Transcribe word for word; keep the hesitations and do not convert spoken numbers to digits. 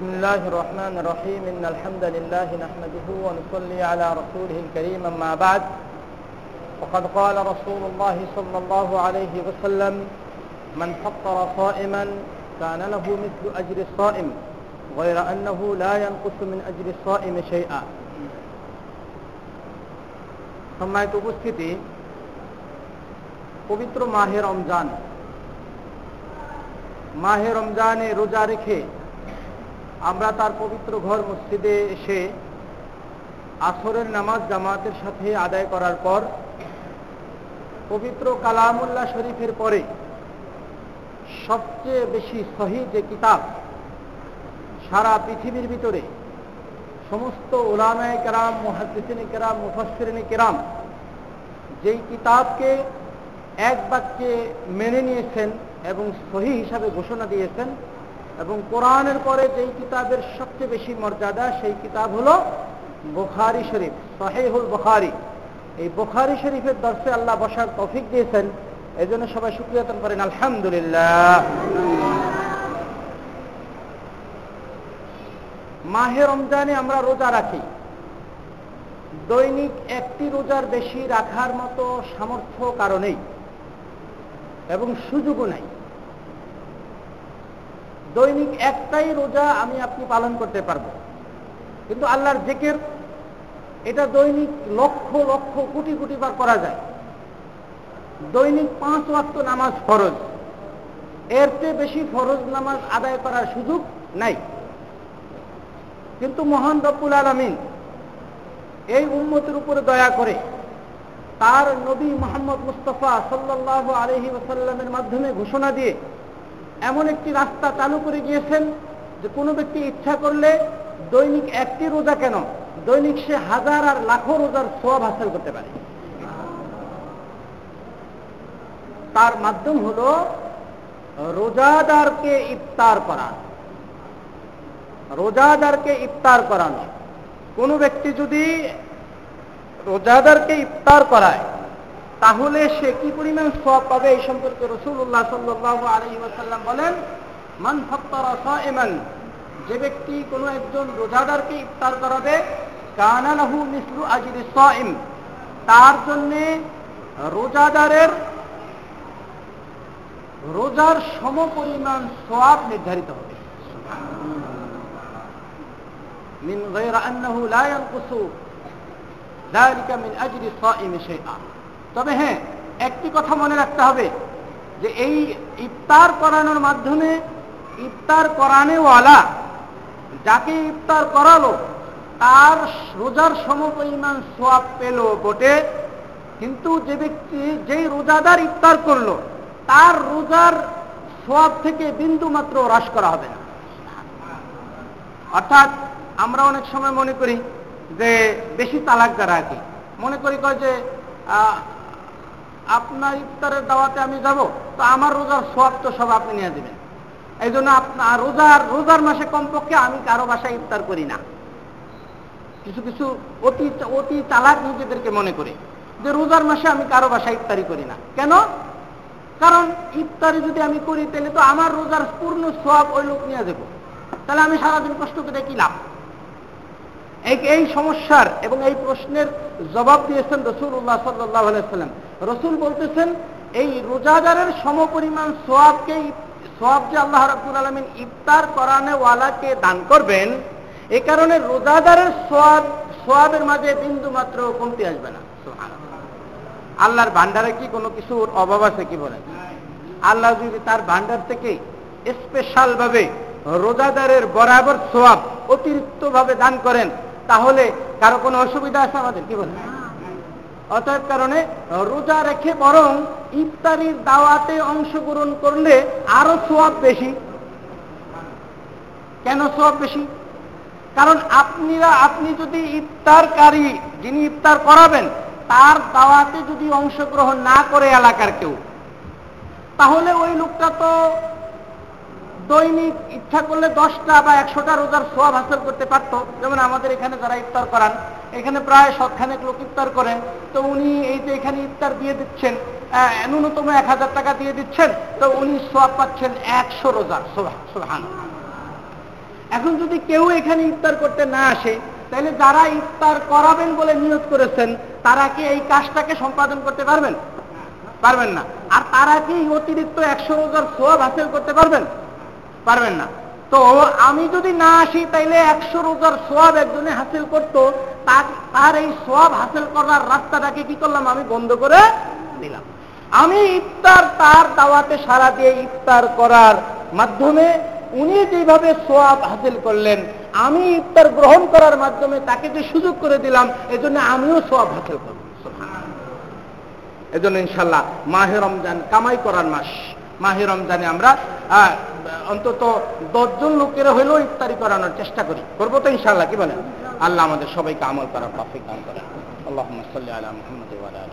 بسم الله الرحمن الرحيم إن الحمد لله نحمده ونصلي على رسوله الكريم أما بعد وقد قال رسول الله صلى الله عليه وسلم من فطر صائما كان له مثل أجر الصائم غير أنه لا ينقص من أجر الصائم شيئا সম্মানিত উপস্থিতি পবিত্র মাহে রমজান মাহে রমজানে রোজা রেখে আমরা তার পবিত্র ঘর মসজিদে এসে আসরের নামাজ জামাতের সাথে আদায় করার পর পবিত্র কালামুল্লাহ শরীফের পরে সবচেয়ে বেশি সহি যে কিতাব সারা পৃথিবীর ভিতরে সমস্ত উলামায়ে কেরাম মুহাদ্দিসিনে কেরাম মুফাসসিরিনে কেরাম যেই কিতাবকে এক বাক্যে মেনে নিয়েছেন এবং সহি হিসাবে ঘোষণা দিয়েছেন এবং কোরআনের পরে যেই কিতাবের সবচেয়ে বেশি মর্যাদা সেই কিতাব হলো বুখারী শরীফ সহিহুল বুখারী। এই বুখারী শরীফের দর্শে আল্লাহ বসার তৌফিক দিয়েছেন, এই জন্য সবাই শুকরিয়া আদায় করেন আলহামদুলিল্লাহ। মাহে রমজানে আমরা রোজা রাখি, দৈনিক একটি রোজার বেশি রাখার মতো সামর্থ্য কারণেই এবং সুযোগও নাই। দৈনিক একটাই রোজা আমি আপনি পালন করতে পারবো, কিন্তু আল্লাহর জিকির এটা দৈনিক লক্ষ লক্ষ কোটি কোটি বার করা যায়। দৈনিক পাঁচ ওয়াক্ত নামাজ ফরজ, এর চেয়ে বেশি ফরজ নামাজ আদায় করার সুযোগ নাই। কিন্তু মহান রব্বুল আলামিন এই উম্মতের উপরে দয়া করে তার নবী মুহাম্মদ মুস্তাফা সাল্লাল্লাহু আলাইহি ওয়াসাল্লামের মাধ্যমে ঘোষণা দিয়ে এমন একটি রাস্তা চালু করে গিয়েছেন যে কোনো ব্যক্তি ইচ্ছা করলে দৈনিক একটি রোজা কেন, দৈনিক সে হাজার আর লাখো রোজার সওয়াব হাসিল করতে পারে। তার মাধ্যম হলো রোজাদারকে ইফতার করা, রোজাদারকে ইফতার করানো। কোনো ব্যক্তি যদি রোজাদারকে ইফতার করায় তাহলে সে কি পরিমাণ সওয়াব পাবে এই সম্পর্কে রাসূলুল্লাহ সাল্লাল্লাহু আলাইহি ওয়াসাল্লাম বলেন মান ফাত্তারা সাইমান, যে ব্যক্তি কোনো একজন রোজাদারকে ইফতার করাবে কানা লাহু মিসলু আজরি সাইম, তার জন্য রোজাদারের রোজার সমপরিমাণ সওয়াব নির্ধারিত হবে। মিন গায়রা আন্নাহু লা ইয়ানকুসু যালিকা মিন আজরি সাইম শাইআ। তবে হ্যাঁ, একটি কথা মনে রাখতে হবে যে এই ইফতার করানোর মাধ্যমে ইফতার করানোওয়ালা যাকে ইফতার করালো তার রোজার সমপরিমাণ সওয়াব পেল বটে, কিন্তু যে ব্যক্তি যেই রোজাদার ইফতার করলো তার রোজার সওয়াব থেকে বিন্দু মাত্র হ্রাস করা হবে না। অর্থাৎ আমরা অনেক সময় মনে করি যে বেশি তালাক যারা আছে মনে করি কয় যে আপনার ইফতারের দাওয়াতে আমি যাব তো আমার রোজার সওয়াব তো সব আপনি নিয়ে দেবেন, এই জন্য আপনার রোজার রোজার মাসে কমপক্ষে আমি কারো বাসায় ইফতার করি না। কিছু কিছু অতি অতি চালাক নিজেদেরকে মনে করে যে রোজার মাসে আমি কারো বাসায় ইফতারি করি না কেন, কারণ ইফতারি যদি আমি করি তাহলে তো আমার রোজার পূর্ণ সওয়াব ওই লোক নিয়ে যাব, তাহলে আমি সারাদিন কষ্ট করে কি লাভ। এই সমস্যার এবং এই প্রশ্নের জবাব দিয়েছেন রাসূলুল্লাহ সাল্লাল্লাহু আলাইহি ওয়াসাল্লাম। রাসূল বলতেছেন এই রোজাদারের সমপরিমাণ সওয়াবকে সওয়াব যে আল্লাহ রাব্বুল আলামিন ইফতার করানোওয়ালাকে দান করবেন, এই কারণে রোজাদারের সওয়াব সওয়াবের মাঝে বিন্দু মাত্র কমতি আসবে না। সুবহানাল্লাহ, আল্লাহর ভান্ডারে কি কোনো কিছুর অভাব আছে কি বলেন? আল্লাহ যদি তার ভান্ডার থেকে স্পেশাল ভাবে রোজাদারের বরাবর সওয়াব অতিরিক্ত ভাবে দান করেন তাহলে কারো কোনো অসুবিধা আছে আমাদের কি বলেন? অতএব কারণে রোজা রেখে বরং ইফতারির দাওয়াতে অংশগ্রহণ করলে আরো সওয়াব বেশি। কেন সওয়াব বেশি? কারণ আপনারা আপনি যদি ইফতারকারী যিনি ইফতার করাবেন তার দাওয়াতে যদি অংশগ্রহণ না করে এলাকার কেউ, তাহলে ওই লোকটা তো দৈনিক ইচ্ছা করলে দশটা বা একশোটা রোজার সওয়াব হাসিল করতে পারত। যেমন আমাদের এখানে যারা ইফতার করান এখানে প্রায় শতখানেক লোক ইফতার করেন, তো উনি এই যে এখানে ইফতার দিয়ে দিচ্ছেন ন্যূনতম এক হাজার টাকা দিয়ে দিচ্ছেন, তো উনি সওয়াব পাচ্ছেন একশো রোজার। সুবহানাল্লাহ, এখন যদি কেউ এখানে ইফতার করতে না আসে, তাহলে যারা ইফতার করাবেন বলে নিয়ত করেছেন তারা কি এই কাজটাকে সম্পাদন করতে পারবেন? পারবেন না। আর তারা কি অতিরিক্ত একশো রোজার সওয়াব হাসিল করতে পারবেন? পারবেন না। তো আমি যদি না আসি তাইলে একশো রোজার সওয়াব একজনে হাসিল করতো, তার এই সওয়াব হাসিল করার রাস্তাটাকে কি করলাম? আমি বন্ধ করে দিলাম। আমি ইফতার তার দাওয়াতে সাড়া দিয়ে ইফতার করার মাধ্যমে উনি যেভাবে সওয়াব হাসিল করলেন, আমি ইফতার গ্রহণ করার মাধ্যমে তাকে যে সুযোগ করে দিলাম, এজন্য আমিও সওয়াব হাসিল করব। এজন্য ইনশাআল্লাহ মাহে রমজান কামাই করার মাস। মাহে রমজানে আমরা অন্তত দশজন লোকেরা হলেও ইফতারি করানোর চেষ্টা করি, করবো তো ইনশাআল্লাহ। কি বলেন? আল্লাহ আমাদের সবাইকে আমল করার তৌফিক দান করেন। আল্লাহুম্মা সাল্লি আলা মুহাম্মাদ ওয়া আলা